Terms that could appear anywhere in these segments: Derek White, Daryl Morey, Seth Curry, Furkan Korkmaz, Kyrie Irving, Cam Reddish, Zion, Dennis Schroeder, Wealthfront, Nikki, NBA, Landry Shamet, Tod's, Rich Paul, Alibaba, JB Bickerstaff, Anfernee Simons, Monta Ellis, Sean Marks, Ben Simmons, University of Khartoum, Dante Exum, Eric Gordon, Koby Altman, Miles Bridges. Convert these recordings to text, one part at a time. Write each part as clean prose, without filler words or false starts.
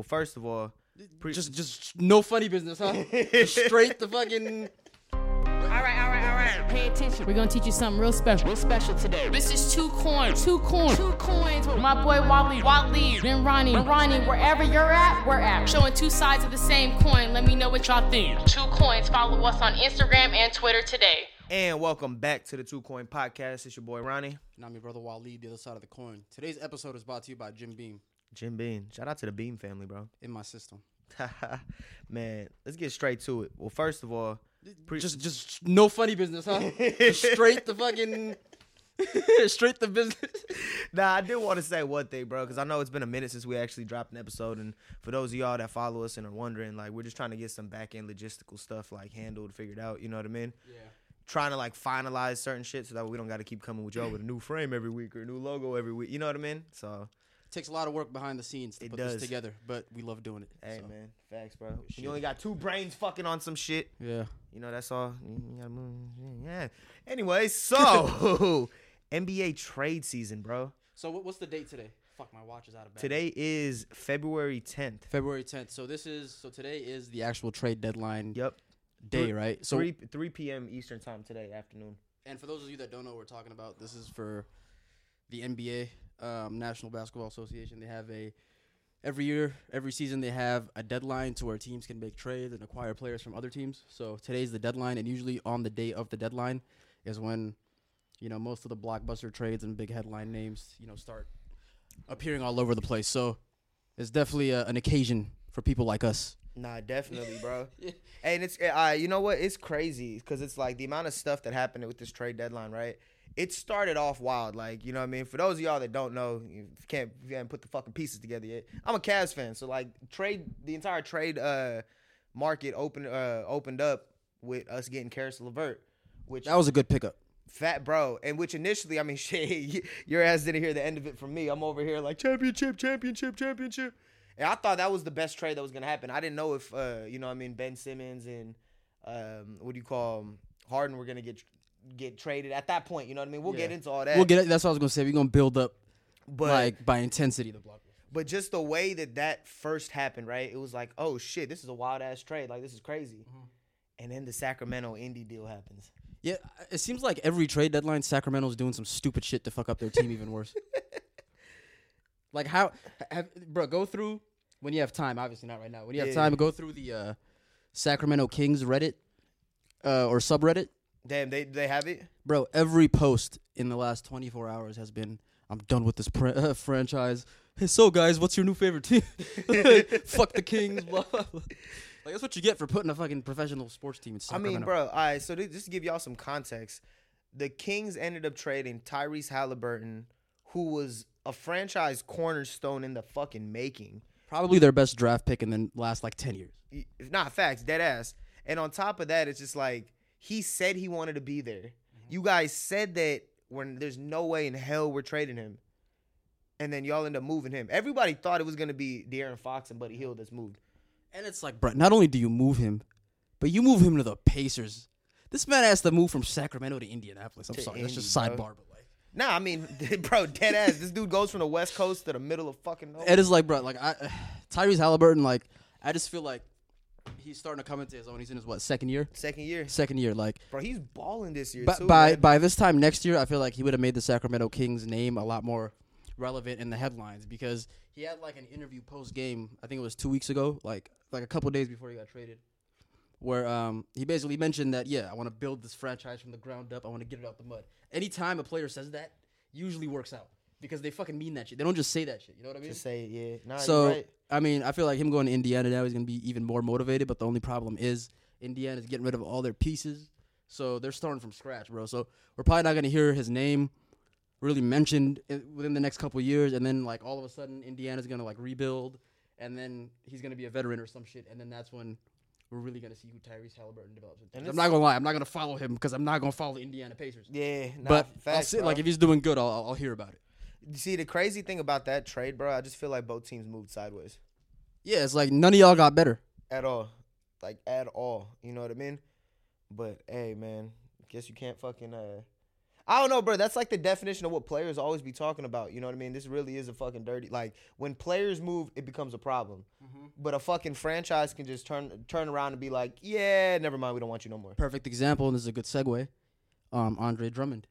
Well, first of all, just no funny business, huh? Straight the fucking. All right. Pay attention. We're gonna teach you something real special. Real special today. This is Two Coins with my boy Wally, then Ronnie. Wherever you're at, we're at. Showing two sides of the same coin. Let me know what y'all think. Two Coins. Follow us on Instagram and Twitter today. And welcome back to the Two Coin Podcast. It's your boy Ronnie. And I'm your brother Wally, the other side of the coin. Today's episode is brought to you by Jim Beam. Jim Beam. Shout out to the Beam family, bro. In my system. Man, let's get straight to it. Well, first of all, just no funny business, huh? Straight the fucking, straight the business. Nah, I did want to say one thing, bro, because I know it's been a minute since we actually dropped an episode, and for those of y'all that follow us and are wondering, like, we're just trying to get some back-end logistical stuff, like, handled, figured out, you know what I mean? Yeah. Trying to, like, finalize certain shit so that we don't got to keep coming with y'all with a new frame every week or a new logo every week, you know what I mean? So... Takes a lot of work behind the scenes to put this together, but we love doing it. Hey, so. Man. Facts, bro. You only got two brains fucking on some shit. Yeah. You know, that's all. Yeah. Anyway, so NBA trade season, bro. So what's the date today? Fuck, my watch is out of bed. Today is February 10th. So today is the actual trade deadline day, right? So 3 p.m. Eastern time today afternoon. And for those of you that don't know what we're talking about, this is for the NBA. National Basketball Association. They have every season they have a deadline to where teams can make trades and acquire players from other teams. So today's the deadline, and usually on the day of the deadline is when, you know, most of the blockbuster trades and big headline names, you know, start appearing all over the place. So it's definitely an occasion for people like us. Nah, definitely, bro. And it's you know what? It's crazy because it's like the amount of stuff that happened with this trade deadline, right? It started off wild, like, you know what I mean? For those of y'all that don't know, you haven't put the fucking pieces together yet. I'm a Cavs fan, so, like, the entire trade market opened up with us getting Caris LeVert. That was a good pickup. Fat bro. And which initially, I mean, shit, your ass didn't hear the end of it from me. I'm over here like, championship. And I thought that was the best trade that was going to happen. I didn't know if, you know what I mean, Ben Simmons and, Harden were going to get traded at that point, you know what I mean? We'll get into all that. That's what I was going to say. We're going to build up, but, like, by intensity, the block. But just the way that first happened, right? It was like, oh, shit, this is a wild-ass trade. Like, this is crazy. Mm-hmm. And then the Sacramento Indy deal happens. Yeah, it seems like every trade deadline, Sacramento's doing some stupid shit to fuck up their team even worse. Like, go through, when you have time, obviously not right now, when you have time, go through the Sacramento Kings Reddit or subreddit. Damn, they have it? Bro, every post in the last 24 hours has been, I'm done with this franchise. Hey, so guys, what's your new favorite team? Fuck the Kings, blah, blah, blah. Like, that's what you get for putting a fucking professional sports team in Sacramento. I mean, bro, all right, so just to give y'all some context, the Kings ended up trading Tyrese Haliburton, who was a franchise cornerstone in the fucking making. Probably their best draft pick in the last, like, 10 years. Nah, facts, dead ass. And on top of that, it's just like, he said he wanted to be there. Mm-hmm. You guys said that when there's no way in hell we're trading him. And then y'all end up moving him. Everybody thought it was going to be De'Aaron Fox and Buddy Hield that's moved. And it's like, bro, not only do you move him, but you move him to the Pacers. This man has to move from Sacramento to Indianapolis. I'm sorry, that's just sidebar. Bro. But like, nah, I mean, bro, dead ass. This dude goes from the West Coast to the middle of fucking nowhere. It is like, bro, like Tyrese Haliburton, like, I just feel like he's starting to come into his own. He's in his, second year. Like, bro, he's balling this year, too. By this time next year, I feel like he would have made the Sacramento Kings name a lot more relevant in the headlines because he had, like, an interview post-game, I think it was 2 weeks ago, like a couple days before he got traded, where he basically mentioned that, I want to build this franchise from the ground up. I want to get it out the mud. Anytime a player says that, usually works out because they fucking mean that shit. They don't just say that shit. You know what I mean? Just say it, yeah. Nah, so, you're right. I mean, I feel like him going to Indiana now, he's going to be even more motivated, but the only problem is Indiana's getting rid of all their pieces, so they're starting from scratch, bro. So we're probably not going to hear his name really mentioned within the next couple of years, and then, like, all of a sudden Indiana's going to, like, rebuild, and then he's going to be a veteran or some shit, and then that's when we're really going to see who Tyrese Haliburton develops. And I'm not going to lie. I'm not going to follow him because I'm not going to follow the Indiana Pacers. Yeah. Nah, but facts, like, if he's doing good, I'll hear about it. You see, the crazy thing about that trade, bro, I just feel like both teams moved sideways. Yeah, it's like none of y'all got better. At all. Like, at all. You know what I mean? But, hey, man, guess you can't fucking I don't know, bro. That's like the definition of what players always be talking about. You know what I mean? This really is a fucking dirty. Like, when players move, it becomes a problem. Mm-hmm. But a fucking franchise can just turn around and be like, yeah, never mind. We don't want you no more. Perfect example, and this is a good segue. Andre Drummond.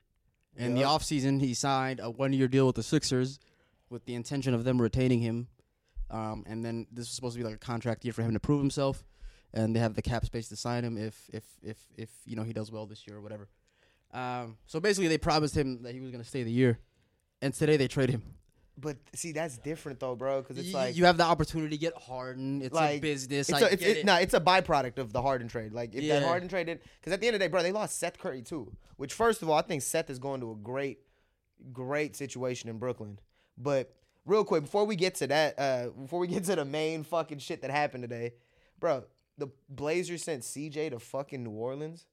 In the offseason, he signed a one-year deal with the Sixers with the intention of them retaining him. And then this was supposed to be like a contract year for him to prove himself. And they have the cap space to sign him if you know, he does well this year or whatever. So basically, they promised him that he was going to stay the year, and today they trade him. But see, that's different though, bro, because it's like you have the opportunity to get Harden. It's like a business. It's a byproduct of the Harden trade. Like if that Harden trade did, because at the end of the day, bro, they lost Seth Curry too. Which, first of all, I think Seth is going to a great situation in Brooklyn. But real quick, before we get to that, before we get to the main fucking shit that happened today, bro, the Blazers sent CJ to fucking New Orleans.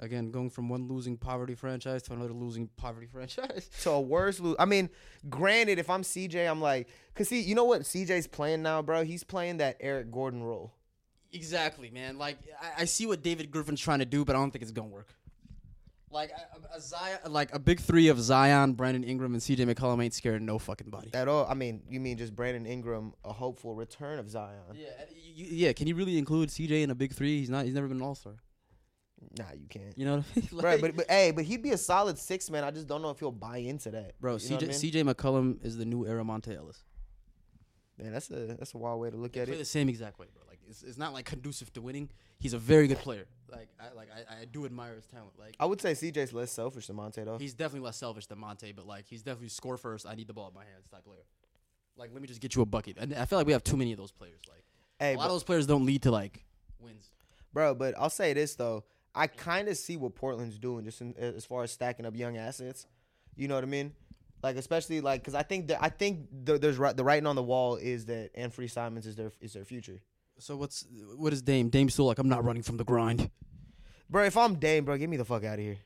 Again, going from one losing poverty franchise to another losing poverty franchise. So a worse lose. I mean, granted, if I'm CJ, I'm like, because see, you know what CJ's playing now, bro? He's playing that Eric Gordon role. Exactly, man. Like, I see what David Griffin's trying to do, but I don't think it's going to work. Like, a big three of Zion, Brandon Ingram, and CJ McCollum ain't scared no fucking body. At all. I mean, you mean just Brandon Ingram, a hopeful return of Zion. Yeah, can you really include CJ in a big three? He's never been an all-star. Nah, you can't. You know what I mean? Like, right, but he'd be a solid six, man. I just don't know if he'll buy into that. Bro, CJ McCollum is the new era Monta Ellis. Man, that's a wild way to look at it. Play the same exact way, bro. Like it's not like conducive to winning. He's a very good player. I do admire his talent. Like I would say CJ's less selfish than Monta though. He's definitely less selfish than Monta, but like he's definitely score first, I need the ball in my hands type player. Like let me just get you a bucket. And I feel like we have too many of those players. Like a lot of those players don't lead to like wins. Bro, but I'll say this though. I kind of see what Portland's doing just as far as stacking up young assets. You know what I mean? Like, especially, like, because I think there's the writing on the wall is that Anfernee Simons is their future. So what is Dame? Dame's still like, I'm not running from the grind. Bro, if I'm Dame, bro, get me the fuck out of here.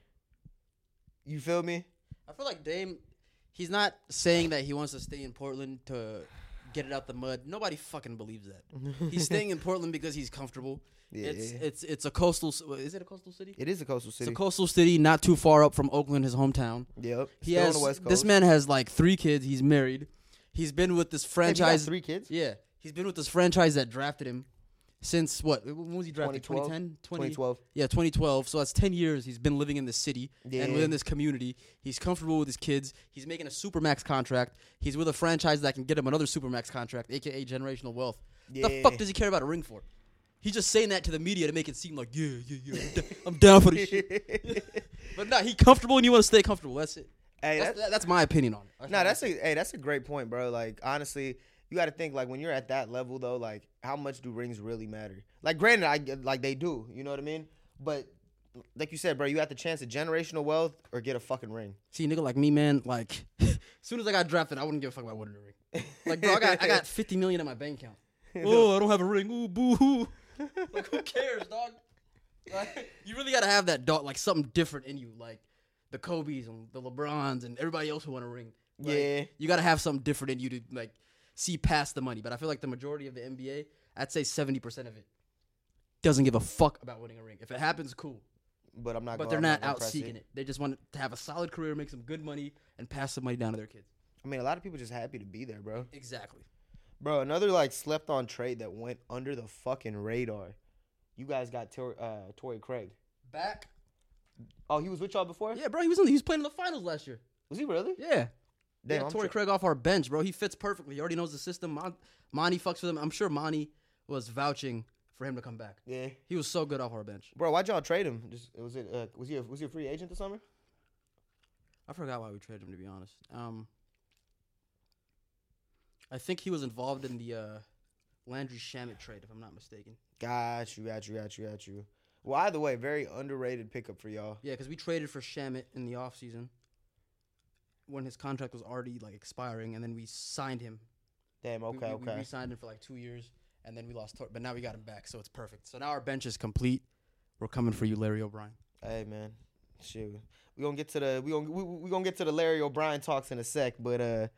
You feel me? I feel like Dame, he's not saying that he wants to stay in Portland to get it out the mud. Nobody fucking believes that. He's staying in Portland because he's comfortable. Yeah. It's a coastal. Is it a coastal city? It is a coastal city. It's a coastal city, not too far up from Oakland, his hometown. Yep. Still on the West Coast. This man has like 3 kids. He's married. He's been with this franchise. Hey, 3 kids? Yeah. He's been with this franchise that drafted him since what? When was he drafted? 2010? 2012. Yeah, 2012. So that's 10 years he's been living in this city and within this community. He's comfortable with his kids. He's making a supermax contract. He's with a franchise that can get him another supermax contract, a.k.a. generational wealth. Yeah. The fuck does he care about a ring for? He's just saying that to the media to make it seem like, yeah, I'm down for this shit. But nah, he comfortable and you want to stay comfortable. That's it. Hey, that's my opinion on it. That's a great point, bro. Like, honestly, you got to think, like, when you're at that level, though, like, how much do rings really matter? Like, granted, they do. You know what I mean? But, like you said, bro, you have the chance of generational wealth or get a fucking ring. See, nigga like me, man, like, as soon as I got drafted, I wouldn't give a fuck about winning a ring. Like, bro, I got 50 million in my bank account. Oh, I don't have a ring. Ooh, boo-hoo. Like, who cares, dog? Like, you really got to have that, dog, like, something different in you. Like, the Kobes and the LeBrons and everybody else who want to ring. Like, yeah. You got to have something different in you to, like, see past the money. But I feel like the majority of the NBA, I'd say 70% of it, doesn't give a fuck about winning a ring. If it happens, cool. But they're not out seeking it. They just want to have a solid career, make some good money, and pass the money down to their kids. I mean, a lot of people just happy to be there, bro. Exactly. Bro, another, like, slept-on trade that went under the fucking radar. You guys got Torrey Craig. Back? Oh, he was with y'all before? Yeah, bro, he was playing in the finals last year. Was he really? Yeah. Damn, yeah, Torrey Craig off our bench, bro. He fits perfectly. He already knows the system. Monty fucks with him. I'm sure Monty was vouching for him to come back. Yeah. He was so good off our bench. Bro, why'd y'all trade him? Was he a free agent this summer? I forgot why we traded him, to be honest. I think he was involved in the Landry Shamet trade, if I'm not mistaken. Got you. Well, either way, very underrated pickup for y'all. Yeah, because we traded for Shamet in the offseason when his contract was already, like, expiring, and then we signed him. Damn, okay, We re-signed him for, like, 2 years, and then we lost but now we got him back, so it's perfect. So now our bench is complete. We're coming for you, Larry O'Brien. Hey, man. Shoot. We're gonna get to the Larry O'Brien talks in a sec, but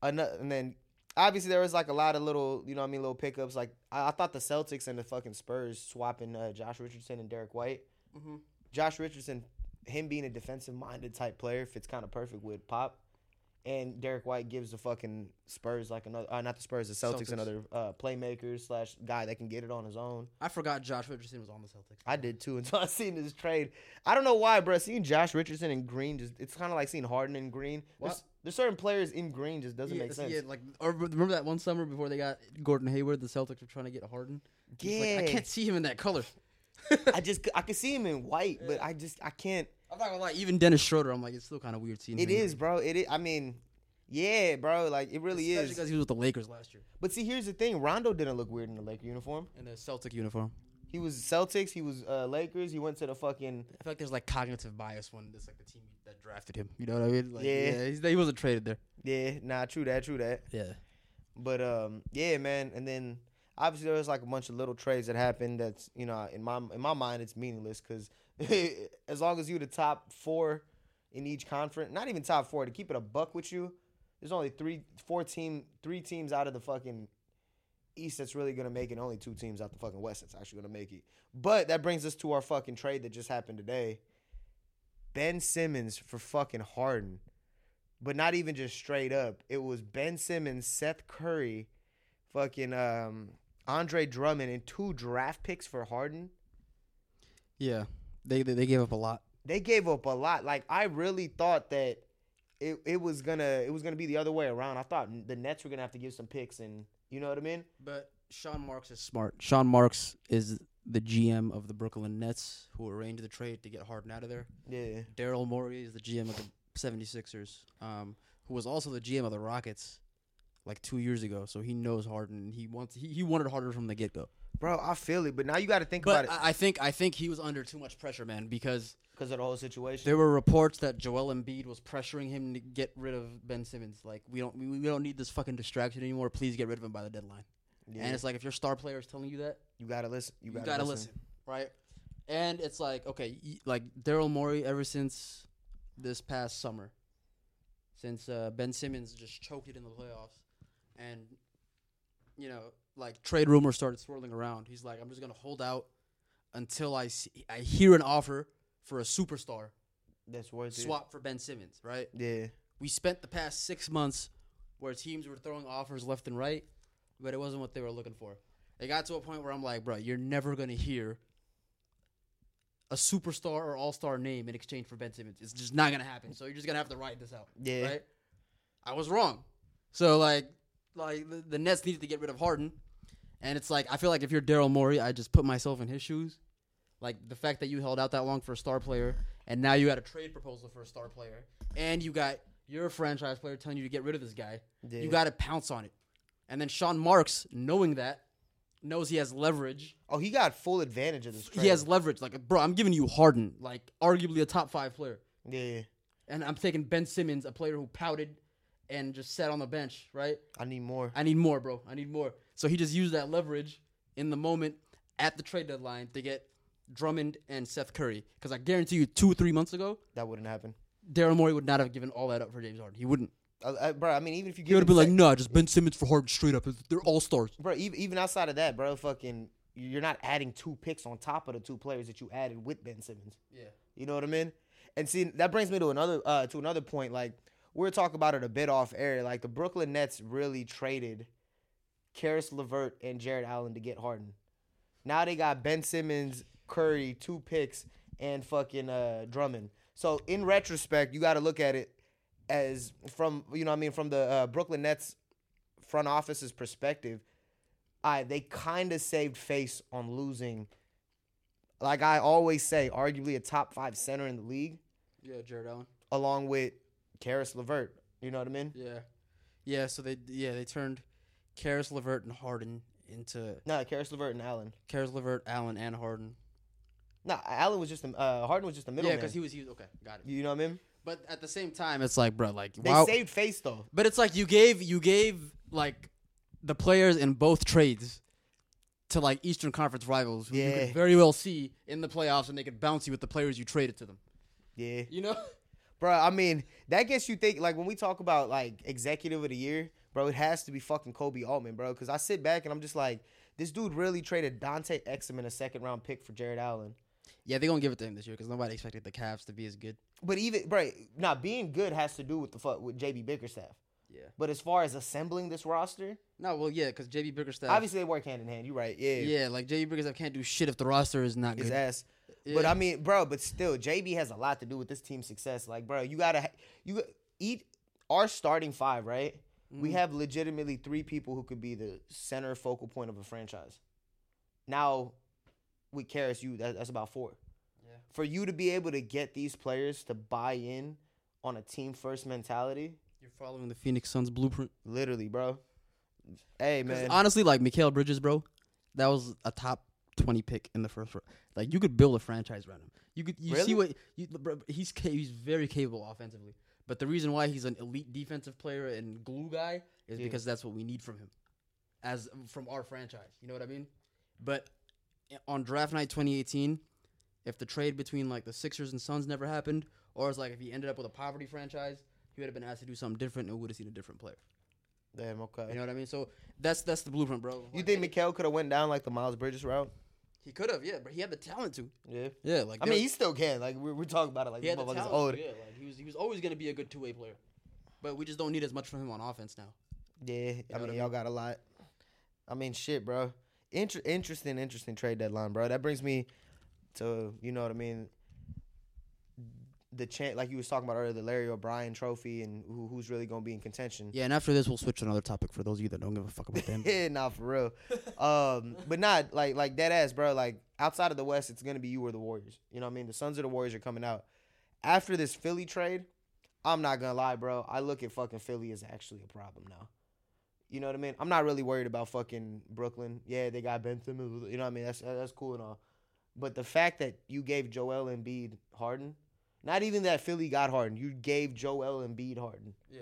and then, obviously, there was, like, a lot of little, you know what I mean, little pickups. Like, I thought the Celtics and the fucking Spurs swapping Josh Richardson and Derek White. Mm-hmm. Josh Richardson him being a defensive-minded type player fits kind of perfect with Pop. And Derek White gives the fucking Spurs like another, not the Spurs, the Celtics. Another playmaker slash guy that can get it on his own. I forgot Josh Richardson was on the Celtics. I did too until I seen his trade. I don't know why, bro. Seeing Josh Richardson and Green, just it's kind of like seeing Harden and Green. There's certain players in Green just doesn't make sense. Yeah, like or remember that one summer before they got Gordon Hayward, the Celtics were trying to get Harden. Yeah, like, I can't see him in that color. I can see him in white, but I can't. I'm not gonna lie. Even Dennis Schroeder, I'm like, it's still kind of weird seeing him. It is, bro. It is. I mean, yeah, bro. Like, it really is. Especially because he was with the Lakers last year. But see, here's the thing. Rondo didn't look weird in the Laker uniform. In the Celtic uniform. He was Celtics. He was Lakers. He went to the fucking. I feel like there's like cognitive bias when it's like the team that drafted him. You know what I mean? Like, he wasn't traded there. Yeah. Nah. True that. Yeah. But yeah, man. And then obviously there was like a bunch of little trades that happened. That's in my mind it's meaningless because. As long as you the top four in each conference, not even top four, to keep it a buck with you, there's only three teams out of the fucking East that's really going to make it, and only two teams out the fucking West that's actually going to make it. But that brings us to our fucking trade that just happened today. Ben Simmons for fucking Harden. But not even just straight up. It was Ben Simmons, Seth Curry, fucking Andre Drummond, and 2 draft picks for Harden. Yeah. They gave up a lot. They gave up a lot. Like, I really thought that it was gonna be the other way around. I thought the Nets were gonna have to give some picks, and you know what I mean? But Sean Marks is smart. Sean Marks is the GM of the Brooklyn Nets, who arranged the trade to get Harden out of there. Yeah. Daryl Morey is the GM of the 76ers, who was also the GM of the Rockets like 2 years ago. So he knows Harden. He wanted Harden from the get-go. Bro, I feel it, but now you got to think about it. I think he was under too much pressure, man, because of the whole situation. There were reports that Joel Embiid was pressuring him to get rid of Ben Simmons. Like, we don't need this fucking distraction anymore. Please get rid of him by the deadline. Yeah. And it's like, if your star player is telling you that, you gotta listen. You gotta listen, right? And it's like, okay, like Daryl Morey, ever since this past summer, since Ben Simmons just choked it in the playoffs, and like trade rumors started swirling around. He's like, I'm just gonna hold out until I hear an offer for a superstar. That's worth it. Swap for Ben Simmons, right? Yeah. We spent the past 6 months where teams were throwing offers left and right, but it wasn't what they were looking for. It got to a point where I'm like, bro, you're never gonna hear a superstar or all-star name in exchange for Ben Simmons. It's just not gonna happen. So you're just gonna have to ride this out. Yeah. Right? I was wrong. So like the Nets needed to get rid of Harden. And it's like, I feel like if you're Daryl Morey, I just put myself in his shoes. Like, the fact that you held out that long for a star player, and now you got a trade proposal for a star player, and you got your franchise player telling you to get rid of this guy. Yeah. You got to pounce on it. And then Sean Marks, knowing that, knows he has leverage. Oh, he got full advantage of this trade. He has leverage. Like, bro, I'm giving you Harden, like, arguably a top 5 player. Yeah. And I'm taking Ben Simmons, a player who pouted and just sat on the bench, right? I need more, bro. I need more. So he just used that leverage in the moment at the trade deadline to get Drummond and Seth Curry. Because I guarantee you 2 or 3 months ago, that wouldn't happen. Daryl Morey would not have given all that up for James Harden. He wouldn't. Bro, I mean, even if you give him... He would have been like, no, just Ben Simmons for Harden straight up. They're all-stars. Bro, even outside of that, bro, fucking... You're not adding 2 picks on top of the 2 players that you added with Ben Simmons. Yeah. You know what I mean? And see, that brings me to another point. Like, we were talking about it a bit off air. Like, the Brooklyn Nets really traded... Caris LeVert and Jared Allen to get Harden. Now they got Ben Simmons, Curry, 2 picks, and fucking Drummond. So in retrospect, you got to look at it as from the Brooklyn Nets front office's perspective. They kind of saved face on losing. Like I always say, arguably a top 5 center in the league. Yeah, Jared Allen. Along with Caris LeVert. You know what I mean? Yeah. Yeah. So they turned. Caris LeVert and Harden into... No, Caris LeVert and Allen. Caris LeVert, Allen, and Harden. No, Allen was just... Harden was just the middleman. Yeah, because he was... Okay, got it. You know what I mean? But at the same time, it's like, bro, like... They saved face, though. But it's like you gave like, the players in both trades to, like, Eastern Conference rivals, who you could very well see in the playoffs, and they could bounce you with the players you traded to them. Yeah. You know? Bro, I mean, that gets you think... Like, when we talk about, like, executive of the year... Bro, it has to be fucking Koby Altman, bro, because I sit back and I'm just like, this dude really traded Dante Exum in a second-round pick for Jared Allen. Yeah, they're going to give it to him this year because nobody expected the Cavs to be as good. But even, bro, not being good has to do with the fuck with JB Bickerstaff. Yeah. But as far as assembling this roster. No, well, yeah, because JB Bickerstaff. Obviously, they work hand in hand. You're right. Yeah. Yeah, like JB Bickerstaff can't do shit if the roster is not good. His ass. Yeah. But I mean, bro, but still, JB has a lot to do with this team's success. Like, bro, you got to eat our starting five, right? Mm-hmm. We have legitimately three people who could be the center focal point of a franchise. Now, with Caris, that's about four. Yeah. For you to be able to get these players to buy in on a team-first mentality. You're following the Phoenix Suns blueprint. Literally, bro. Hey, man. Honestly, like, Mikal Bridges, bro, that was a top 20 pick in the first round. Like, you could build a franchise around him. You see what he's very capable offensively. But the reason why he's an elite defensive player and glue guy is because that's what we need from him, as from our franchise. You know what I mean? But on draft night 2018, if the trade between like the Sixers and Suns never happened, or it's like if he ended up with a poverty franchise, he would have been asked to do something different and would have seen a different player. Damn, okay. You know what I mean? So that's the blueprint, bro. You think Mikal could have went down like the Miles Bridges route? He could have, yeah, but he had the talent to. Yeah, yeah. Like he still can. Like we're talking about it. Like he had the talent. Old. Yeah, like he was always gonna be a good two-way player, but we just don't need as much from him on offense now. Yeah, I mean y'all got a lot. I mean, shit, bro. Interesting trade deadline, bro. That brings me to, you know what I mean, the chance, like you was talking about earlier, the Larry O'Brien trophy and who's really going to be in contention. Yeah, and after this, we'll switch to another topic for those of you that don't give a fuck about them. Yeah, nah, for real. But not like dead ass, bro. Like, outside of the West, it's going to be you or the Warriors. You know what I mean? The Suns or the Warriors are coming out. After this Philly trade, I'm not going to lie, bro. I look at fucking Philly as actually a problem now. You know what I mean? I'm not really worried about fucking Brooklyn. Yeah, they got Ben Simmons. You know what I mean? That's cool and all. But the fact that you gave Joel Embiid Harden, not even that Philly got Harden, you gave Joel Embiid Harden. Yeah.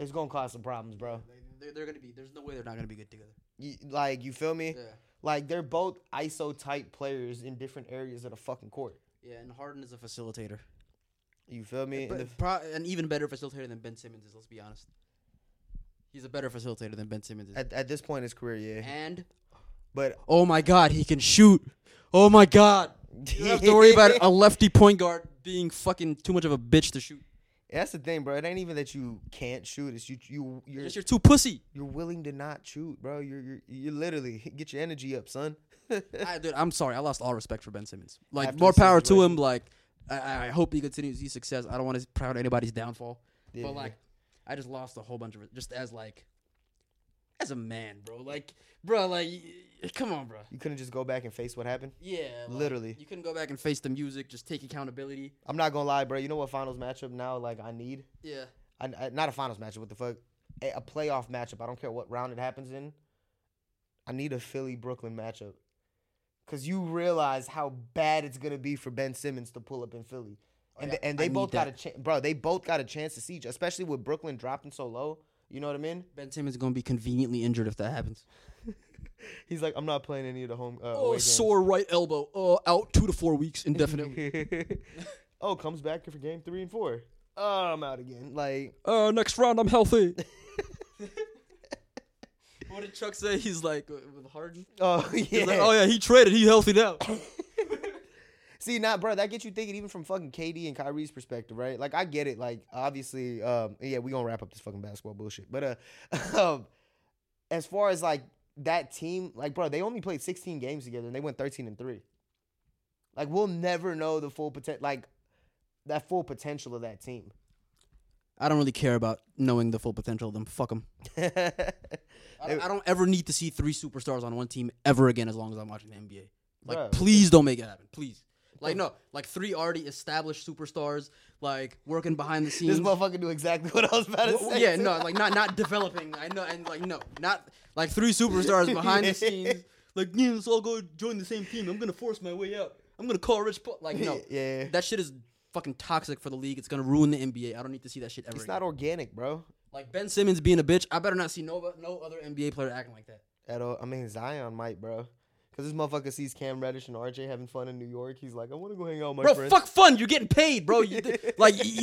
It's going to cause some problems, bro. They're going to be, there's no way they're not going to be good together. You feel me? Yeah. Like, they're both ISO-type players in different areas of the fucking court. Yeah, and Harden is a facilitator. You feel me? An even better facilitator than Ben Simmons is, let's be honest. He's a better facilitator than Ben Simmons is. At this point in his career, yeah. But oh my God, he can shoot. Oh my God. You don't have to worry about a lefty point guard being fucking too much of a bitch to shoot. That's the thing, bro. It ain't even that you can't shoot. It's you're too pussy. You're willing to not shoot, bro. You're literally, get your energy up, son. Dude, I'm sorry. I lost all respect for Ben Simmons. Like, after more power to him. Like, I hope he continues his success. I don't want to proud anybody's downfall. Yeah. But like, I just lost a whole bunch of it just as a man, bro. Like, bro, like, come on, bro. You couldn't just go back and face what happened? Yeah. Like, literally. You couldn't go back and face the music, just take accountability. I'm not going to lie, bro. You know what finals matchup now, like, I need? Yeah. I not a finals matchup, what the fuck? A playoff matchup. I don't care what round it happens in. I need a Philly-Brooklyn matchup. Because you realize how bad it's going to be for Ben Simmons to pull up in Philly. And they both got a chance, bro. They both got a chance to see, especially with Brooklyn dropping so low. You know what I mean? Ben Simmons is gonna be conveniently injured if that happens. He's like, I'm not playing any of the home. Sore right elbow. Oh, out 2 to 4 weeks indefinitely. Comes back for game 3 and 4. I'm out again. Like, next round I'm healthy. What did Chuck say? He's like, with Harden. Oh yeah. He's like, he traded. He healthy now. See, bro, that gets you thinking even from fucking KD and Kyrie's perspective, right? Like, I get it. Like, obviously, we're going to wrap up this fucking basketball bullshit. But as far as, like, that team, like, bro, they only played 16 games together, and they went 13-3. Like, we'll never know the full potential of that team. I don't really care about knowing the full potential of them. Fuck them. I don't ever need to see three superstars on one team ever again as long as I'm watching the NBA. Like, bro, please don't make it happen. Please. Like, no, like, three already established superstars, like, working behind the scenes. This motherfucker knew exactly what I was about to say. Yeah, no, like, not developing. I know, and, like, no, not, like, three superstars behind the scenes. Like, let's all go join the same team. I'm going to force my way out. I'm going to call Rich Paul. Like, no. Yeah. That shit is fucking toxic for the league. It's going to ruin the NBA. I don't need to see that shit ever again. It's not organic, bro. Like, Ben Simmons being a bitch, I better not see no other NBA player acting like that. At all. I mean, Zion might, bro. Because this motherfucker sees Cam Reddish and RJ having fun in New York. He's like, I want to go hang out with my friends. Bro, fuck fun. You're getting paid, bro. You're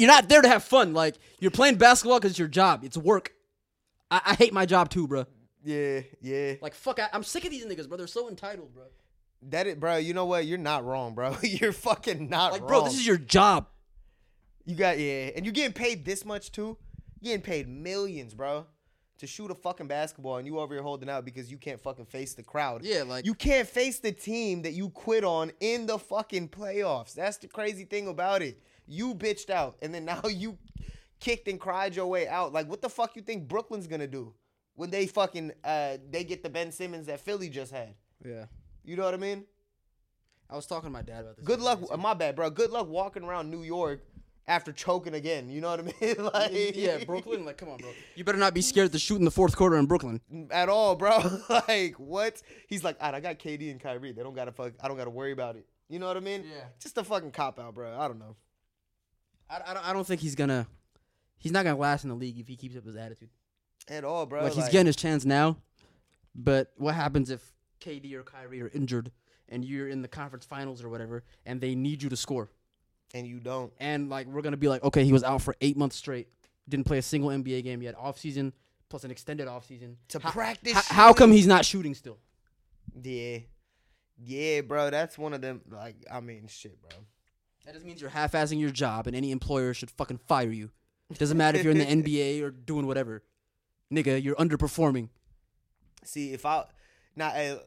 not there to have fun. Like, you're playing basketball because it's your job. It's work. I hate my job too, bro. Yeah, yeah. Like, fuck, I'm sick of these niggas, bro. They're so entitled, bro. That is, bro, you know what? You're not wrong, bro. You're fucking not wrong. Bro, this is your job. You got, yeah. And you're getting paid this much, too? You're getting paid millions, bro, to shoot a fucking basketball, and you over here holding out because you can't fucking face the crowd. Yeah, like. You can't face the team that you quit on in the fucking playoffs. That's the crazy thing about it. You bitched out, and then now you kicked and cried your way out. Like, what the fuck you think Brooklyn's going to do when they fucking, they get the Ben Simmons that Philly just had? Yeah. You know what I mean? I was talking to my dad about this. Good luck. My bad, bro. Good luck walking around New York after choking again. You know what I mean? Like, yeah, Brooklyn. Like, come on, bro. You better not be scared to shoot in the fourth quarter in Brooklyn. At all, bro. Like, what? He's like, I got KD and Kyrie. They don't got to fuck. I don't got to worry about it. You know what I mean? Yeah. Just a fucking cop-out, bro. I don't know. I don't think he's going to. He's not going to last in the league if he keeps up his attitude. At all, bro. Like, he's getting his chance now. But what happens if KD or Kyrie are injured and you're in the conference finals or whatever and they need you to score and you don't, and like we're gonna be like, okay, he was out for 8 months straight, didn't play a single NBA game, he had off season plus an extended off season to practice, how come he's not shooting still? Yeah bro, that's one of them. Like, I mean, shit, bro, that just means you're half-assing your job and any employer should fucking fire you. It doesn't matter if you're in the NBA or doing whatever, nigga, you're underperforming. See, if I now,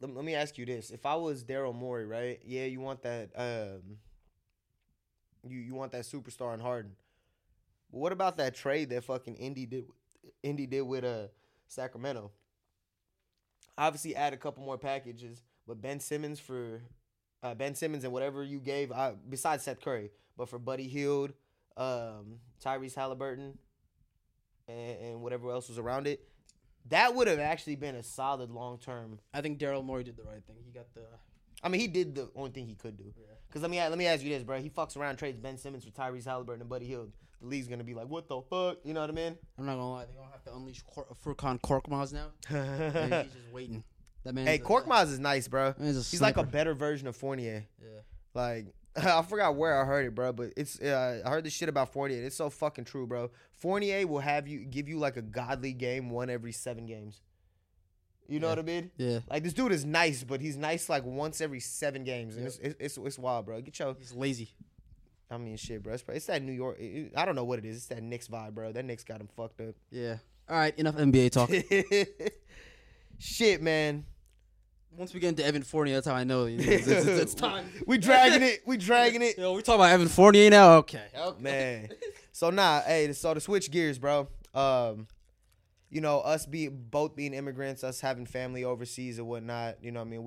let me ask you this. If I was Daryl Morey, right? Yeah, you want that you want that superstar in Harden. But what about that trade that fucking Indy did with Sacramento? Obviously add a couple more packages, but Ben Simmons and whatever you gave, besides Seth Curry, but for Buddy Hield, Tyrese Haliburton, and whatever else was around it. That would have actually been a solid long-term. I think Daryl Morey did the right thing. He got the... I mean, he did the only thing he could do. Because yeah. let me ask you this, bro. He fucks around, trades Ben Simmons for Tyrese Haliburton and Buddy Hield. The league's going to be like, what the fuck? You know what I mean? I'm not going to lie. They're going to have to unleash Furkan Korkmaz now. Man, he's just waiting. That man. Hey, Korkmaz is nice, bro. He's like a better version of Fournier. Yeah. Like... I forgot where I heard it, bro, but it's I heard this shit about Fournier. It's so fucking true, bro. Fournier will give you like a godly game one every 7 games. You know what I mean? Yeah. Like, this dude is nice, but he's nice like once every 7 games, and it's wild, bro. He's lazy. I mean, shit, bro. It's that New York. I don't know what it is. It's that Knicks vibe, bro. That Knicks got him fucked up. Yeah. All right, enough NBA talk. Shit, man. Once we get into Evan Fournier, that's how I know it's time. We dragging it. Yo, we talking about Evan Fournier now. Okay. Man. So so to switch gears, bro. You know, us both being immigrants, us having family overseas and whatnot. You know what I mean?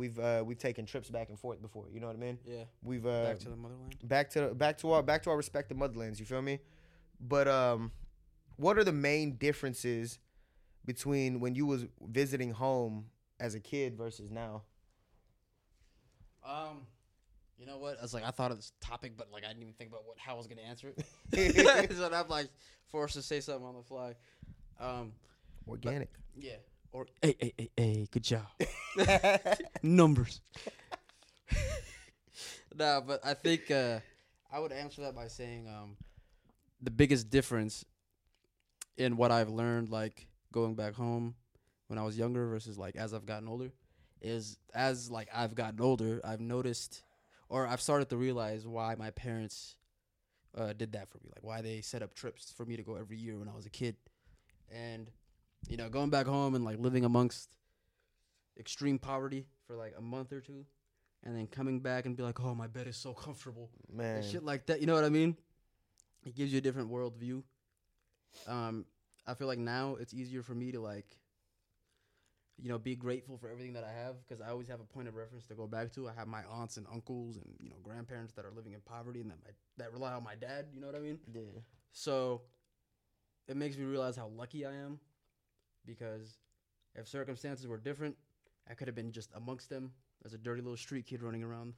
We've taken trips back and forth before. You know what I mean? Yeah. We've back to the motherland. Back to our respective motherlands. You feel me? But what are the main differences between when you was visiting home as a kid versus now? You know what? I was like, I thought of this topic, but like I didn't even think about how I was gonna answer it. So I'm like forced to say something on the fly. Organic. But, yeah. Or hey, good job. Numbers. Nah, but I think I would answer that by saying the biggest difference in what I've learned, like going back home when I was younger versus, like, as I've gotten older, I've noticed, or I've started to realize why my parents did that for me, like why they set up trips for me to go every year when I was a kid. And, you know, going back home and, like, living amongst extreme poverty for, like, a month or two, and then coming back and be like, oh, my bed is so comfortable. Man. And shit like that, you know what I mean? It gives you a different worldview. I feel like now it's easier for me to, like, you know, be grateful for everything that I have, because I always have a point of reference to go back to. I have my aunts and uncles and, you know, grandparents that are living in poverty and that rely on my dad. You know what I mean? Yeah. So it makes me realize how lucky I am, because if circumstances were different, I could have been just amongst them as a dirty little street kid running around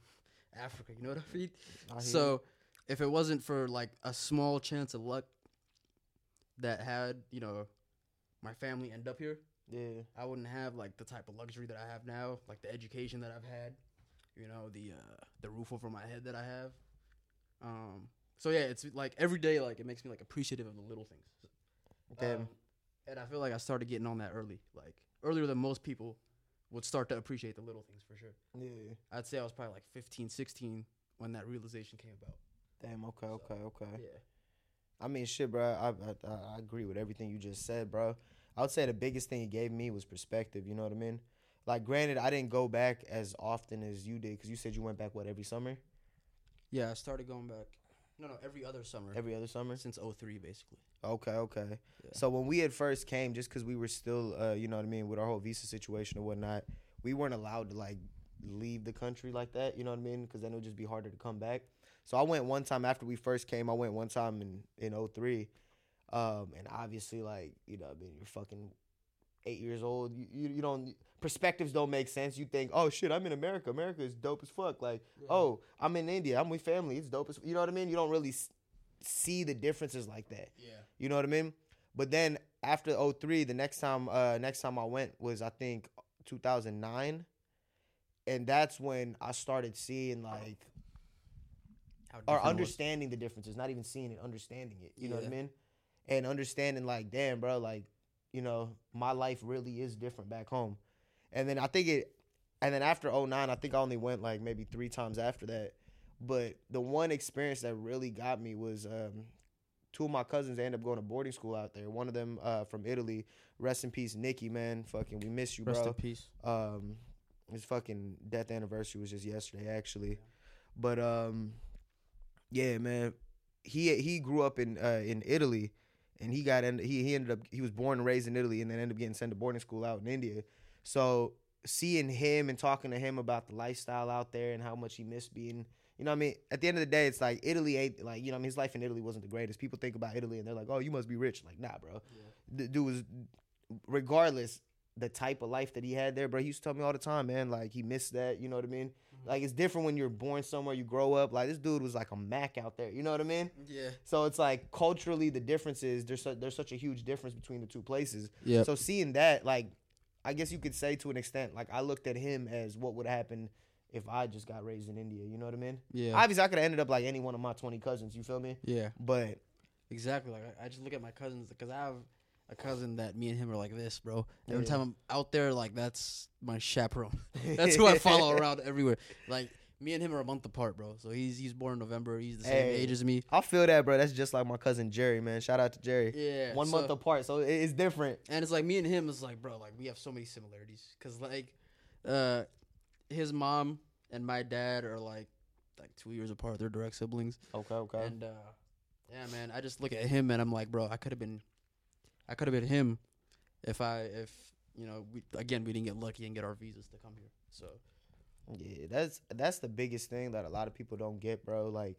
Africa. You know what I mean? So if it wasn't for, like, a small chance of luck that had, you know, my family end up here, yeah, I wouldn't have, like, the type of luxury that I have now, like the education that I've had, you know, the roof over my head that I have. So yeah, it's like every day, like, it makes me, like, appreciative of the little things. Damn. And I feel like I started getting on that earlier than most people would start to appreciate the little things for sure. Yeah. I'd say I was probably like 15, 16 when that realization came about. Damn, okay. Yeah. I mean, shit, bro, I agree with everything you just said, bro. I would say the biggest thing it gave me was perspective, you know what I mean? Like, granted, I didn't go back as often as you did because you said you went back, what, every summer? Yeah, I started going back, every other summer. Every other summer? Since 03, basically. Okay. Yeah. So when we had first came, just because we were still, with our whole visa situation and whatnot, we weren't allowed to, like, leave the country like that, you know what I mean? Because then it would just be harder to come back. So I went one time after we first came. I went one time in 03. And obviously, like, you know what I mean, you're fucking 8 years old. You don't – perspectives don't make sense. You think, oh, shit, I'm in America. America is dope as fuck. Like, Oh, I'm in India. I'm with family. It's dope as – you know what I mean? You don't really see the differences like that. Yeah. You know what I mean? But then after 03, the next time I went was, I think, 2009. And that's when I started seeing, like – or understanding the differences, not even seeing it, understanding it. You know what I mean? And understanding, like, damn, bro, like, my life really is different back home. And then after 09, I think I only went, like, maybe 3 times after that. But the one experience that really got me was two of my cousins, they ended up going to boarding school out there. One of them from Italy, rest in peace, Nikki, man. Fucking, we miss you, bro. Rest in peace. His fucking death anniversary was just yesterday, actually. Yeah. But, yeah, man, he grew up in Italy, and he was born and raised in Italy, and then ended up getting sent to boarding school out in India. So seeing him and talking to him about the lifestyle out there and how much he missed being, you know what I mean? At the end of the day, it's like Italy ain't like, you know what I mean? His life in Italy wasn't the greatest. People think about Italy and they're like, oh, you must be rich. Like, nah, bro. Yeah. The dude was, regardless the type of life that he had there, bro, he used to tell me all the time, man, like, he missed that, you know what I mean? Mm-hmm. Like, it's different when you're born somewhere, you grow up. Like, this dude was like a Mac out there, you know what I mean? Yeah. So it's like, culturally, the differences, there's such a huge difference between the two places. Yep. So seeing that, like, I guess you could say to an extent, like, I looked at him as what would happen if I just got raised in India, you know what I mean? Yeah. Obviously, I could have ended up like any one of my 20 cousins, you feel me? Yeah. But. Exactly. Like, I just look at my cousins, because I have a cousin that me and him are like this, bro. Every time I'm out there, like, that's my chaperone. That's who I follow around everywhere. Like, me and him are a month apart, bro. So he's born in November. He's the same age as me. I feel that, bro. That's just like my cousin Jerry, man. Shout out to Jerry. Yeah. One month apart, so it's different. And it's like me and him is like, bro, like, we have so many similarities. Because, like, his mom and my dad are, like 2 years apart. They're direct siblings. Okay. And, yeah, man, I just look at him and I'm like, bro, I could have been him if we didn't get lucky and get our visas to come here. So, yeah, that's the biggest thing that a lot of people don't get, bro. Like,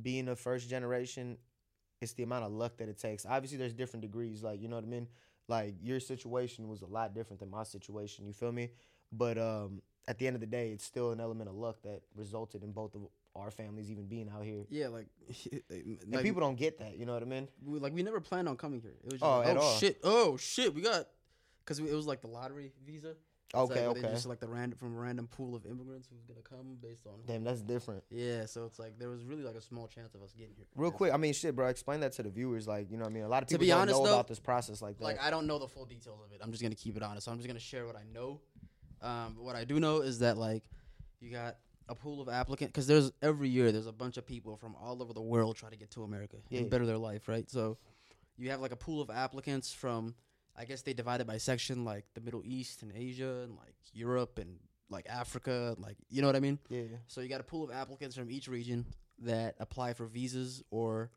being a first generation, it's the amount of luck that it takes. Obviously, there's different degrees. Like, you know what I mean? Like, your situation was a lot different than my situation. You feel me? But at the end of the day, it's still an element of luck that resulted in both of our families even being out here. Yeah, and people don't get that, you know what I mean? We never planned on coming here. It was just oh shit, we got, because it was like the lottery visa. Okay. They just like a random pool of immigrants who's gonna come based on. Damn, that's different. Yeah, so it's like there was really like a small chance of us getting here. Real quick, I mean, shit, bro, explain that to the viewers. Like, you know what I mean? A lot of people don't know about this process like that. Like, I don't know the full details of it. I'm just gonna keep it honest. I'm just gonna share what I know. What I do know is that, like, you got a pool of applicants, because every year there's a bunch of people from all over the world try to get to America and better their life, right? So you have like a pool of applicants from, I guess they divide it by section, like the Middle East and Asia and like Europe and like Africa, like, you know what I mean? Yeah. So you got a pool of applicants from each region that apply for visas or,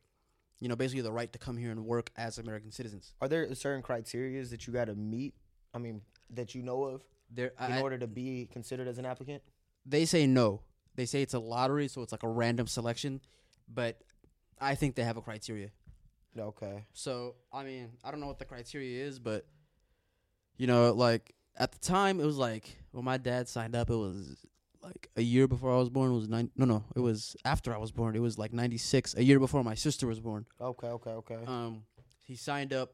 you know, basically the right to come here and work as American citizens. Are there certain criteria that you got to meet? I mean, that you know of in order to be considered as an applicant? They say no. They say it's a lottery, so it's like a random selection. But I think they have a criteria. Okay. So, I mean, I don't know what the criteria is, but, you know, like, at the time, it was like, when my dad signed up, it was like a year before I was born. It was it was after I was born. It was like 96, a year before my sister was born. Okay. He signed up,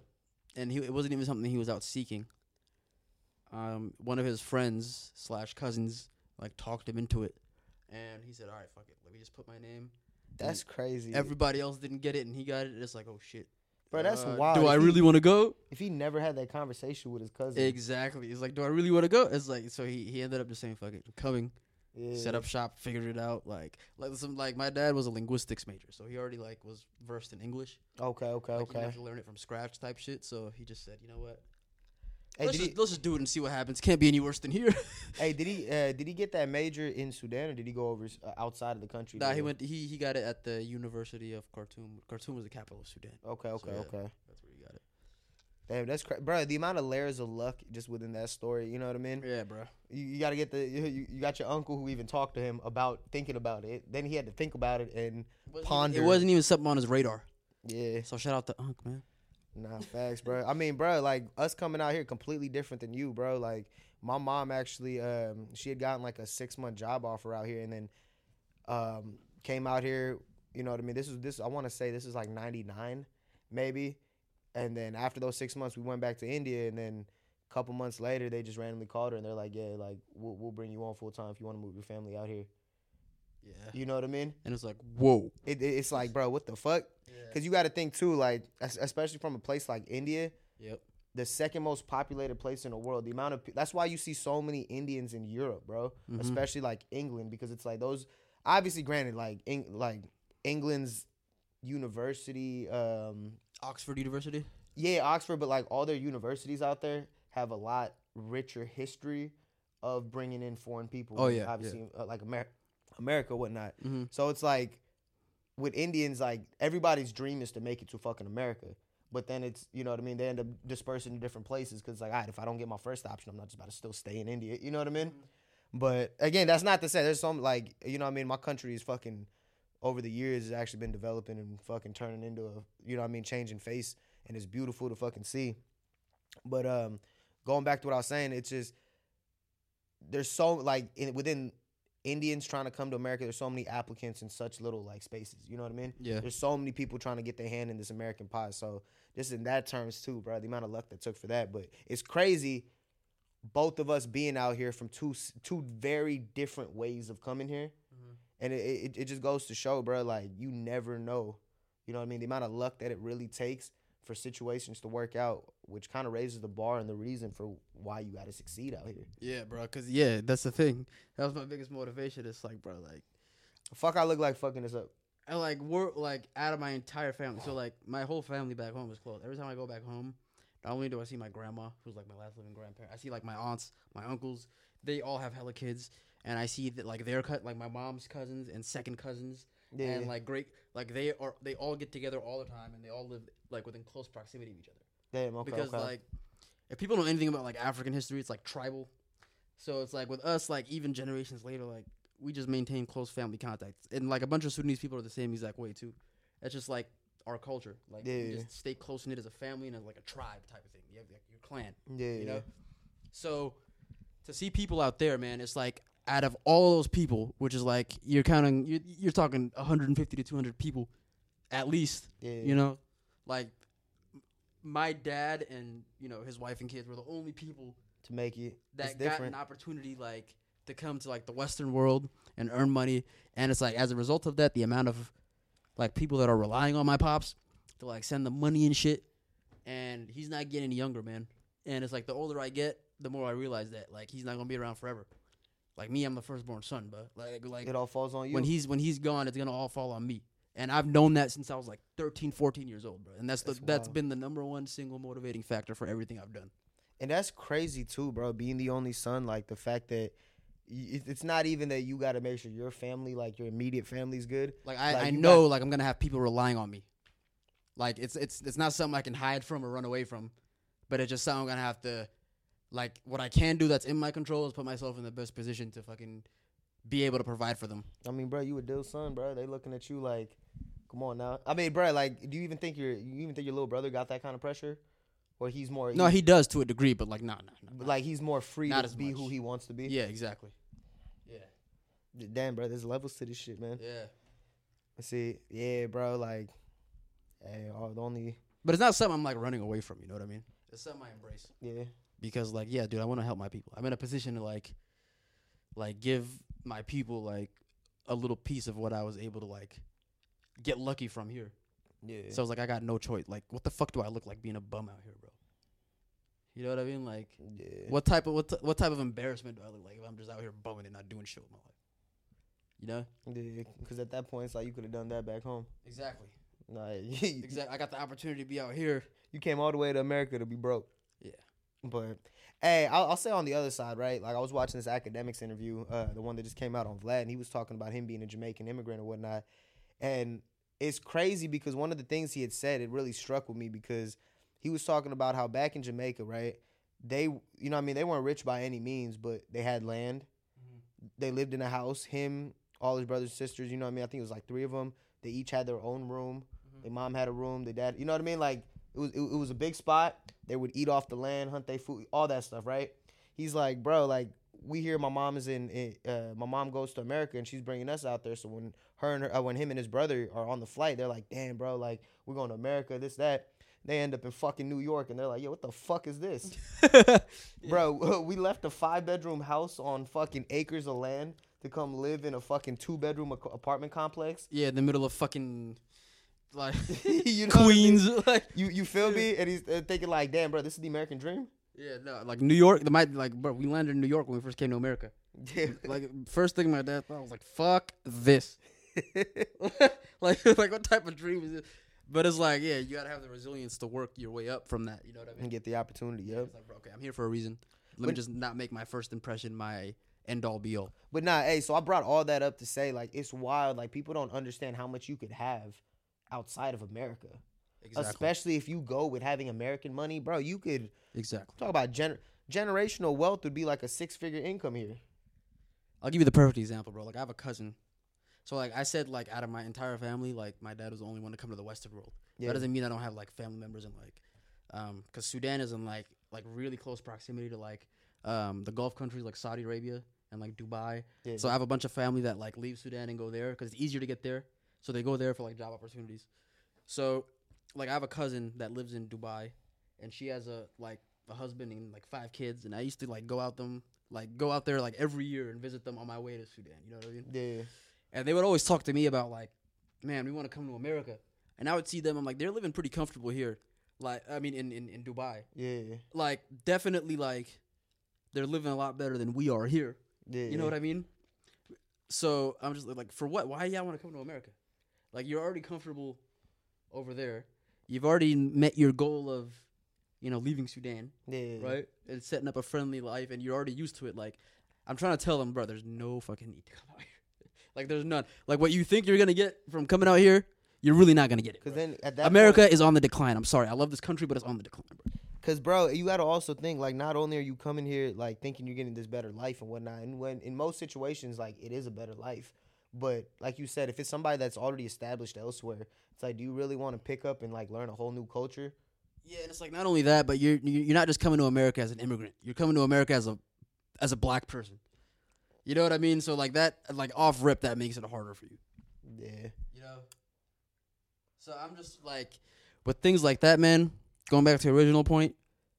and it wasn't even something he was out seeking. One of his friends / cousins, like, talked him into it, and he said, all right, fuck it, let me just put my name. That's crazy. Everybody else didn't get it, and he got it, and it's like, oh, shit. Bro, that's wild. Do I really want to go? If he never had that conversation with his cousin. Exactly. It's like, do I really want to go? It's like, so he ended up just saying, fuck it, I'm coming. Yeah. Set up shop, figured it out. Like my dad was a linguistics major, so he already like was versed in English. Okay. You have to learn it from scratch type shit. So he just said, you know what? Hey, let's just do it and see what happens. Can't be any worse than here. Hey, did he get that major in Sudan, or did he go over outside of the country? Nah, he got it at the University of Khartoum. Khartoum was the capital of Sudan. Okay. That's where he got it. Damn, that's crazy. Bro, the amount of layers of luck just within that story, you know what I mean? Yeah, bro. You got to get you got your uncle who even talked to him about thinking about it. Then he had to think about it and ponder. It wasn't even something on his radar. Yeah. So shout out to Unc, man. Nah, facts, bro. I mean, bro, like us coming out here completely different than you, bro. Like my mom actually, she had gotten like a 6-month job offer out here and then came out here, you know what I mean? I want to say this is like 99 maybe. And then after those 6 months, we went back to India. And then a couple months later, they just randomly called her. And they're like, yeah, like, we'll bring you on full time if you want to move your family out here. Yeah. You know what I mean? And it's like, whoa. It's like, bro, what the fuck? Because you got to think, too, like, especially from a place like India. Yep. The second most populated place in the world. The amount of that's why you see so many Indians in Europe, bro. Mm-hmm. Especially, like, England. Because it's like those – obviously, granted, like England's university – Oxford University? Yeah, Oxford, but like all their universities out there have a lot richer history of bringing in foreign people. Oh, yeah. Obviously, yeah. Like America, whatnot. Mm-hmm. So it's like with Indians, like everybody's dream is to make it to fucking America. But then it's, you know what I mean? They end up dispersing to different places because, like, all right, if I don't get my first option, I'm not just about to still stay in India. You know what I mean? Mm-hmm. But again, that's not to say there's some, like, you know what I mean? My country is fucking. Over the years, it's actually been developing and fucking turning into a, you know what I mean, changing face, and it's beautiful to fucking see. But going back to what I was saying, it's just, there's so, like, within Indians trying to come to America, there's so many applicants in such little, like, spaces, you know what I mean? Yeah. There's so many people trying to get their hand in this American pie, so just in that terms, too, bro, the amount of luck that took for that, but it's crazy, both of us being out here from two very different ways of coming here. And it just goes to show, bro, like, you never know, you know what I mean? The amount of luck that it really takes for situations to work out, which kind of raises the bar and the reason for why you got to succeed out here. Yeah, bro, because, yeah, that's the thing. That was my biggest motivation. It's like, bro, like... Fuck, I look like fucking this up. And, like, we're, like, out of my entire family. So, like, my whole family back home is close. Every time I go back home, not only do I see my grandma, who's, like, my last living grandparent, I see, like, my aunts, my uncles. They all have hella kids. And I see that, like, their cut, like, my mom's cousins and second cousins, yeah, and like great, like they all get together all the time, and they all live like within close proximity of each other. Damn, okay. Because like, if people know anything about like African history, it's like tribal. So it's like with us, like even generations later, like we just maintain close family contacts, and like a bunch of Sudanese people are the same exact way too. That's just like our culture. Like we just stay close knit as a family and as like a tribe type of thing. You have like your clan. Yeah, you know. Yeah. So to see people out there, man, it's like. Out of all those people, which is like you're counting, you're talking 150 to 200 people, at least. Yeah, yeah. You know, like my dad and you know his wife and kids were the only people to make it that got an opportunity like to come to like the Western world and earn money. And it's like as a result of that, the amount of like people that are relying on my pops to like send the money and shit. And he's not getting any younger, man. And it's like the older I get, the more I realize that like he's not gonna be around forever. Like me, I'm the firstborn son, but like it all falls on you. When he's gone, it's gonna all fall on me. And I've known that since I was like 13, 14 years old, bro. And that's been the number one single motivating factor for everything I've done. And that's crazy too, bro. Being the only son, like the fact that it's not even that you got to make sure your family, like your immediate family's good. Like I know, like I'm gonna have people relying on me. Like it's not something I can hide from or run away from, but it's just something I'm gonna have to. Like, what I can do that's in my control is put myself in the best position to fucking be able to provide for them. I mean, bro, you a deal son, bro. They looking at you like, come on now. I mean, bro, like, do you even think your little brother got that kind of pressure? Or he's more... No, he does to a degree, but like, nah. Like, he's more free to be who he wants to be? Yeah, exactly. Yeah. Damn, bro, there's levels to this shit, man. Yeah. Let's see. Yeah, bro, like, hey, But it's not something I'm, like, running away from, you know what I mean? It's something I embrace. Yeah. Because, like, yeah, dude, I want to help my people. I'm in a position to, like give my people, like, a little piece of what I was able to, like, get lucky from here. Yeah. So I was like, I got no choice. Like, what the fuck do I look like being a bum out here, bro? You know what I mean? Like, yeah. what type of embarrassment do I look like if I'm just out here bumming and not doing shit with my life? You know? Yeah, because at that point, it's like you could have done that back home. Exactly. Like, exactly. I got the opportunity to be out here. You came all the way to America to be broke. Yeah. But, hey, I'll say on the other side, right? Like, I was watching this academics interview, the one that just came out on Vlad, and he was talking about him being a Jamaican immigrant or whatnot. And it's crazy because one of the things he had said, it really struck with me because he was talking about how back in Jamaica, right, they, you know what I mean, they weren't rich by any means, but they had land. Mm-hmm. They lived in a house, him, all his brothers, sisters, you know what I mean? I think it was like three of them. They each had their own room. Mm-hmm. Their mom had a room. Their dad, you know what I mean? Like, it was a big spot. They would eat off the land, hunt their food, all that stuff, right? He's like, bro, like, we hear my mom is my mom goes to America and she's bringing us out there. So when her and her, when him and his brother are on the flight, they're like, damn, bro, like, we're going to America, this, that. They end up in fucking New York and they're like, yo, what the fuck is this? Bro, we left a 5-bedroom house on fucking acres of land to come live in a fucking 2-bedroom apartment complex. Yeah, in the middle of fucking... like you know Queens, I mean? Like you feel me? And he's thinking like, damn, bro, this is the American dream. Yeah, no, like New York. Bro, we landed in New York when we first came to America. Yeah, like first thing my dad thought was like, fuck this. like what type of dream is this? But it's like, yeah, you gotta have the resilience to work your way up from that. You know what I mean? And get the opportunity. Yeah. It's like, bro, okay, I'm here for a reason. Let me just not make my first impression my end all be all. But nah, hey, so I brought all that up to say, like, it's wild. Like, people don't understand how much you could have outside of America. Exactly. Especially if you go with having American money, bro, you could talk about generational wealth would be like a 6-figure income here. I'll give you the perfect example, bro. Like, I have a cousin. So, like, I said, like, out of my entire family, like, my dad was the only one to come to the Western world. Yeah. That doesn't mean I don't have, like, family members in, like, because Sudan is in, like really close proximity to, like, the Gulf countries, like Saudi Arabia and, like, Dubai. Yeah. So I have a bunch of family that, like, leave Sudan and go there because it's easier to get there. So they go there for, like, job opportunities. So, like, I have a cousin that lives in Dubai, and she has a husband and, like, 5 kids. And I used to, like, go out there, like, every year and visit them on my way to Sudan. You know what I mean? Yeah. And they would always talk to me about, like, man, we want to come to America. And I would see them. I'm like, they're living pretty comfortable here. Like, I mean, in Dubai. Yeah. Like, definitely, like, they're living a lot better than we are here. Yeah. You know what I mean? So I'm just like, for what? Why y'all want to come to America? Like, you're already comfortable over there. You've already met your goal of, you know, leaving Sudan, yeah, right? And setting up a friendly life, and you're already used to it. Like, I'm trying to tell them, bro, there's no fucking need to come out here. Like, there's none. Like, what you think you're going to get from coming out here, you're really not going to get it. Cause then at that America point, is on the decline. I'm sorry. I love this country, but it's on the decline, bro. Because, bro, you got to also think, like, not only are you coming here, like, thinking you're getting this better life and whatnot, and when in most situations, like, it is a better life. But like you said, if it's somebody that's already established elsewhere, it's like, do you really want to pick up and like learn a whole new culture? Yeah, and it's like not only that, but you're not just coming to America as an immigrant. You're coming to America as a black person. You know what I mean? So like that, like off rip, that makes it harder for you. Yeah. You know. So I'm just like, with things like that, man. Going back to the original point,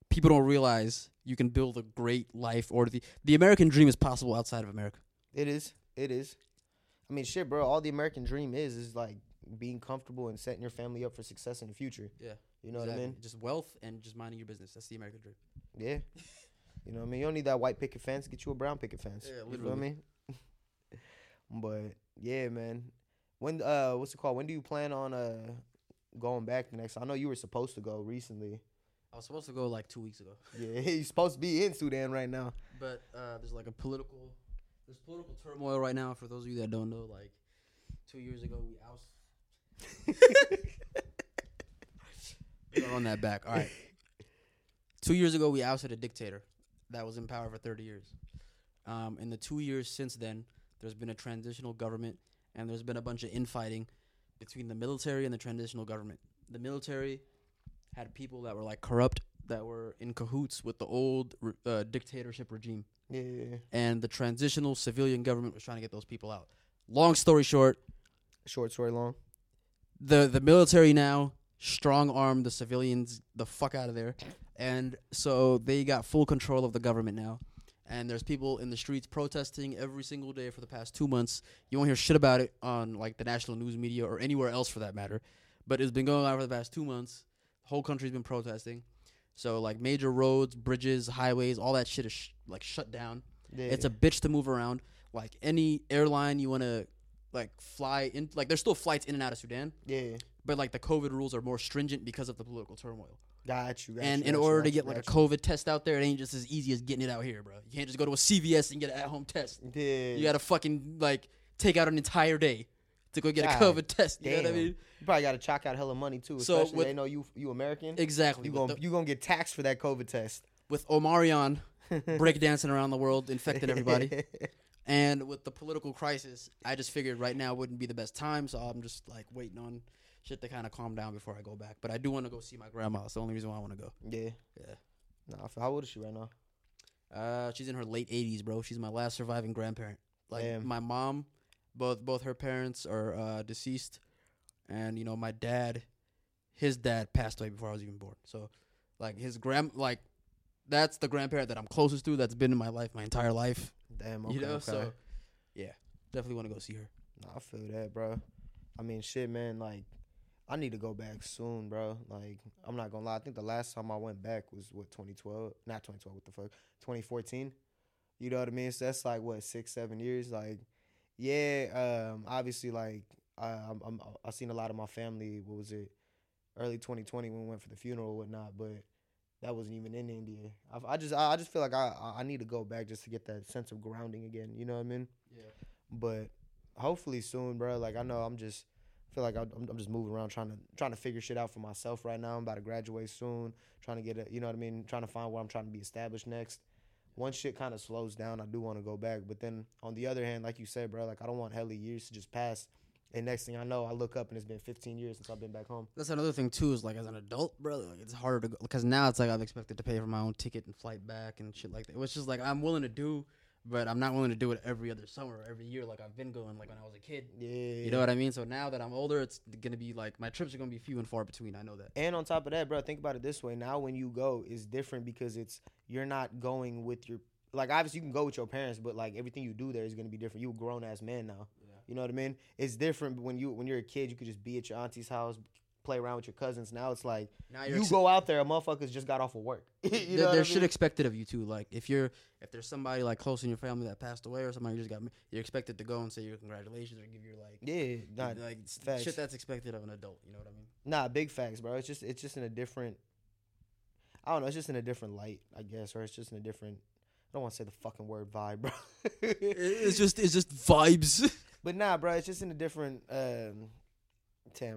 people don't realize you can build a great life, or the American dream is possible outside of America. It is. I mean, shit, bro, all the American dream is like being comfortable and setting your family up for success in the future. Yeah. You know exactly what I mean? Just wealth and just minding your business. That's the American dream. Yeah. You know what I mean? You don't need that white picket fence. Get you a brown picket fence. Yeah, literally. You know what I mean? But, yeah, man. When, what's it called? When do you plan on going back the next time? I know you were supposed to go recently. I was supposed to go like 2 weeks ago. Yeah, you're supposed to be in Sudan right now. But there's like There's political turmoil right now. For those of you that don't know, like 2 years ago, we ousted. We're on that back. All right. 2 years ago, we ousted a dictator that was in power for 30 years. In the 2 years since then, there's been a transitional government, and there's been a bunch of infighting between the military and the transitional government. The military had people that were like corrupt, that were in cahoots with the old dictatorship regime. Yeah. And the transitional civilian government was trying to get those people out. Long story short. Short story long. The military now strong-armed the civilians the fuck out of there. And so they got full control of the government now. And there's people in the streets protesting every single day for the past 2 months. You won't hear shit about it on, like, the national news media or anywhere else for that matter. But it's been going on for the past 2 months. The whole country's been protesting. So, like, major roads, bridges, highways, all that shit is, shut down. Yeah. It's a bitch to move around. Like, any airline you want to, fly in. Like, there's still flights in and out of Sudan. Yeah. But, the COVID rules are more stringent because of the political turmoil. Got you. In order to get a COVID test out there, it ain't just as easy as getting it out here, bro. You can't just go to a CVS and get an at-home test. Yeah. You got to fucking, take out an entire day to go get a COVID test. You know what I mean? You probably got to chalk out hella money, too, especially they know you American. Exactly. You're going to get taxed for that COVID test. With Omarion breakdancing around the world, infected everybody. And with the political crisis, I just figured right now wouldn't be the best time, so I'm just, waiting on shit to kind of calm down before I go back. But I do want to go see my grandma. It's the only reason why I want to go. Yeah. Yeah. Nah, how old is she right now? She's in her late 80s, bro. She's my last surviving grandparent. Damn. My mom... Both her parents are deceased, and my dad, his dad passed away before I was even born. So, that's the grandparent that I'm closest to. That's been in my life my entire life. Damn, okay. So, yeah, definitely want to go see her. Nah, I feel that, bro. I mean, shit, man. I need to go back soon, bro. I'm not gonna lie. I think the last time I went back was 2014. You know what I mean? So that's 6-7 years, Yeah, obviously, I seen a lot of my family, early 2020 when we went for the funeral and whatnot, but that wasn't even in India. I just feel I need to go back just to get that sense of grounding again, you know what I mean? Yeah. But hopefully soon, bro, I know I'm just moving around trying to figure shit out for myself right now. I'm about to graduate soon, trying to get you know what I mean, trying to find where I'm trying to be established next. Once shit kind of slows down, I do want to go back. But then, on the other hand, like you said, bro, I don't want hella years to just pass. And next thing I know, I look up and it's been 15 years since I've been back home. That's another thing, too, is, as an adult, bro, it's harder to go. Because now it's I'm expected to pay for my own ticket and flight back and shit like that. Which is, I'm willing to do, but I'm not willing to do it every other summer, every year. I've been going, when I was a kid. Yeah. You know what I mean? So now that I'm older, it's going to be, my trips are going to be few and far between. I know that. And on top of that, bro, think about it this way. Now when you go, it's different because it's... You're not going with your... obviously, you can go with your parents, but, everything you do there is going to be different. You're a grown-ass man now. Yeah. You know what I mean? It's different when you're a kid. You could just be at your auntie's house, play around with your cousins. Now it's you go out there, a motherfucker's just got off of work. There's shit expected of you, too. If there's somebody, close in your family that passed away or somebody just got... You're expected to go and say your congratulations or give your, facts. Shit that's expected of an adult. You know what I mean? Nah, big facts, bro. It's just in a different... I don't know, it's just in a different light, I guess, or it's just in a different, I don't want to say the fucking word vibe, bro. it's just vibes. But nah, bro, it's just in a different, damn,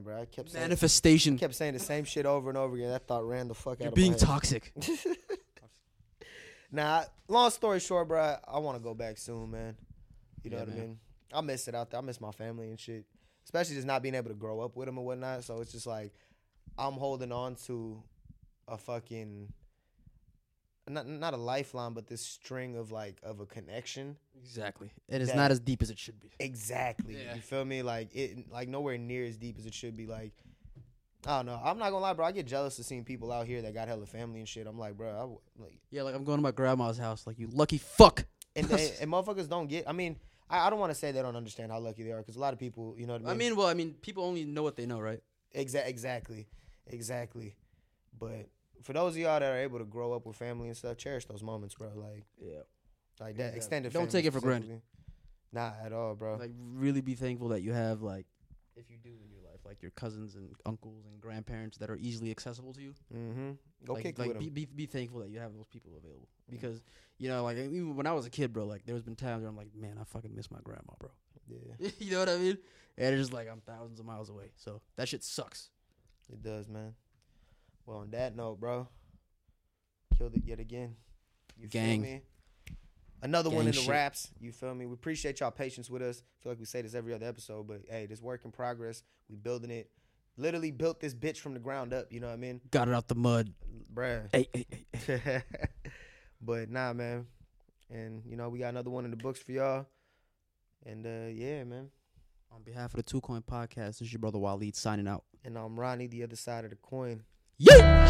bro, I kept saying. Manifestation. I kept saying the same shit over and over again. That thought ran the fuck out of my head. You're being toxic. Nah, long story short, bro, I want to go back soon, man. You know what I mean? I miss it out there. I miss my family and shit, especially just not being able to grow up with them and whatnot. So it's just I'm holding on to a fucking not a lifeline, but this string of a connection. Exactly. It is not as deep as it should be. Exactly. Yeah. You feel me? It nowhere near as deep as it should be. I don't know. I'm not gonna lie, bro. I get jealous of seeing people out here that got hella family and shit. I'm like, bro, I'm going to my grandma's house. You lucky fuck. And motherfuckers don't get. I mean, I don't want to say they don't understand how lucky they are because a lot of people, you know what I mean. People only know what they know, right? Exactly. But for those of y'all that are able to grow up with family and stuff, cherish those moments, bro. That extended family. Don't take it for granted. Not at all, bro. Really be thankful that you have, if you do in your life, your cousins and uncles and grandparents that are easily accessible to you. Mm-hmm. Go kick with them. Be thankful that you have those people available. Because, even when I was a kid, bro, there's been times where I'm like, man, I fucking miss my grandma, bro. Yeah. You know what I mean? And it's just I'm thousands of miles away. So that shit sucks. It does, man. Well, on that note, bro, killed it yet again. You feel me? Another one in the wraps. You feel me? We appreciate y'all patience with us. I feel like we say this every other episode, but, hey, this work in progress. We building it. Literally built this bitch from the ground up, you know what I mean? Got it out the mud. Bruh. Hey. But, nah, man. And, we got another one in the books for y'all. And, yeah, man. On behalf of the Two Coin Podcast, this is your brother Waleed signing out. And I'm Ronnie, the other side of the coin. Yeah!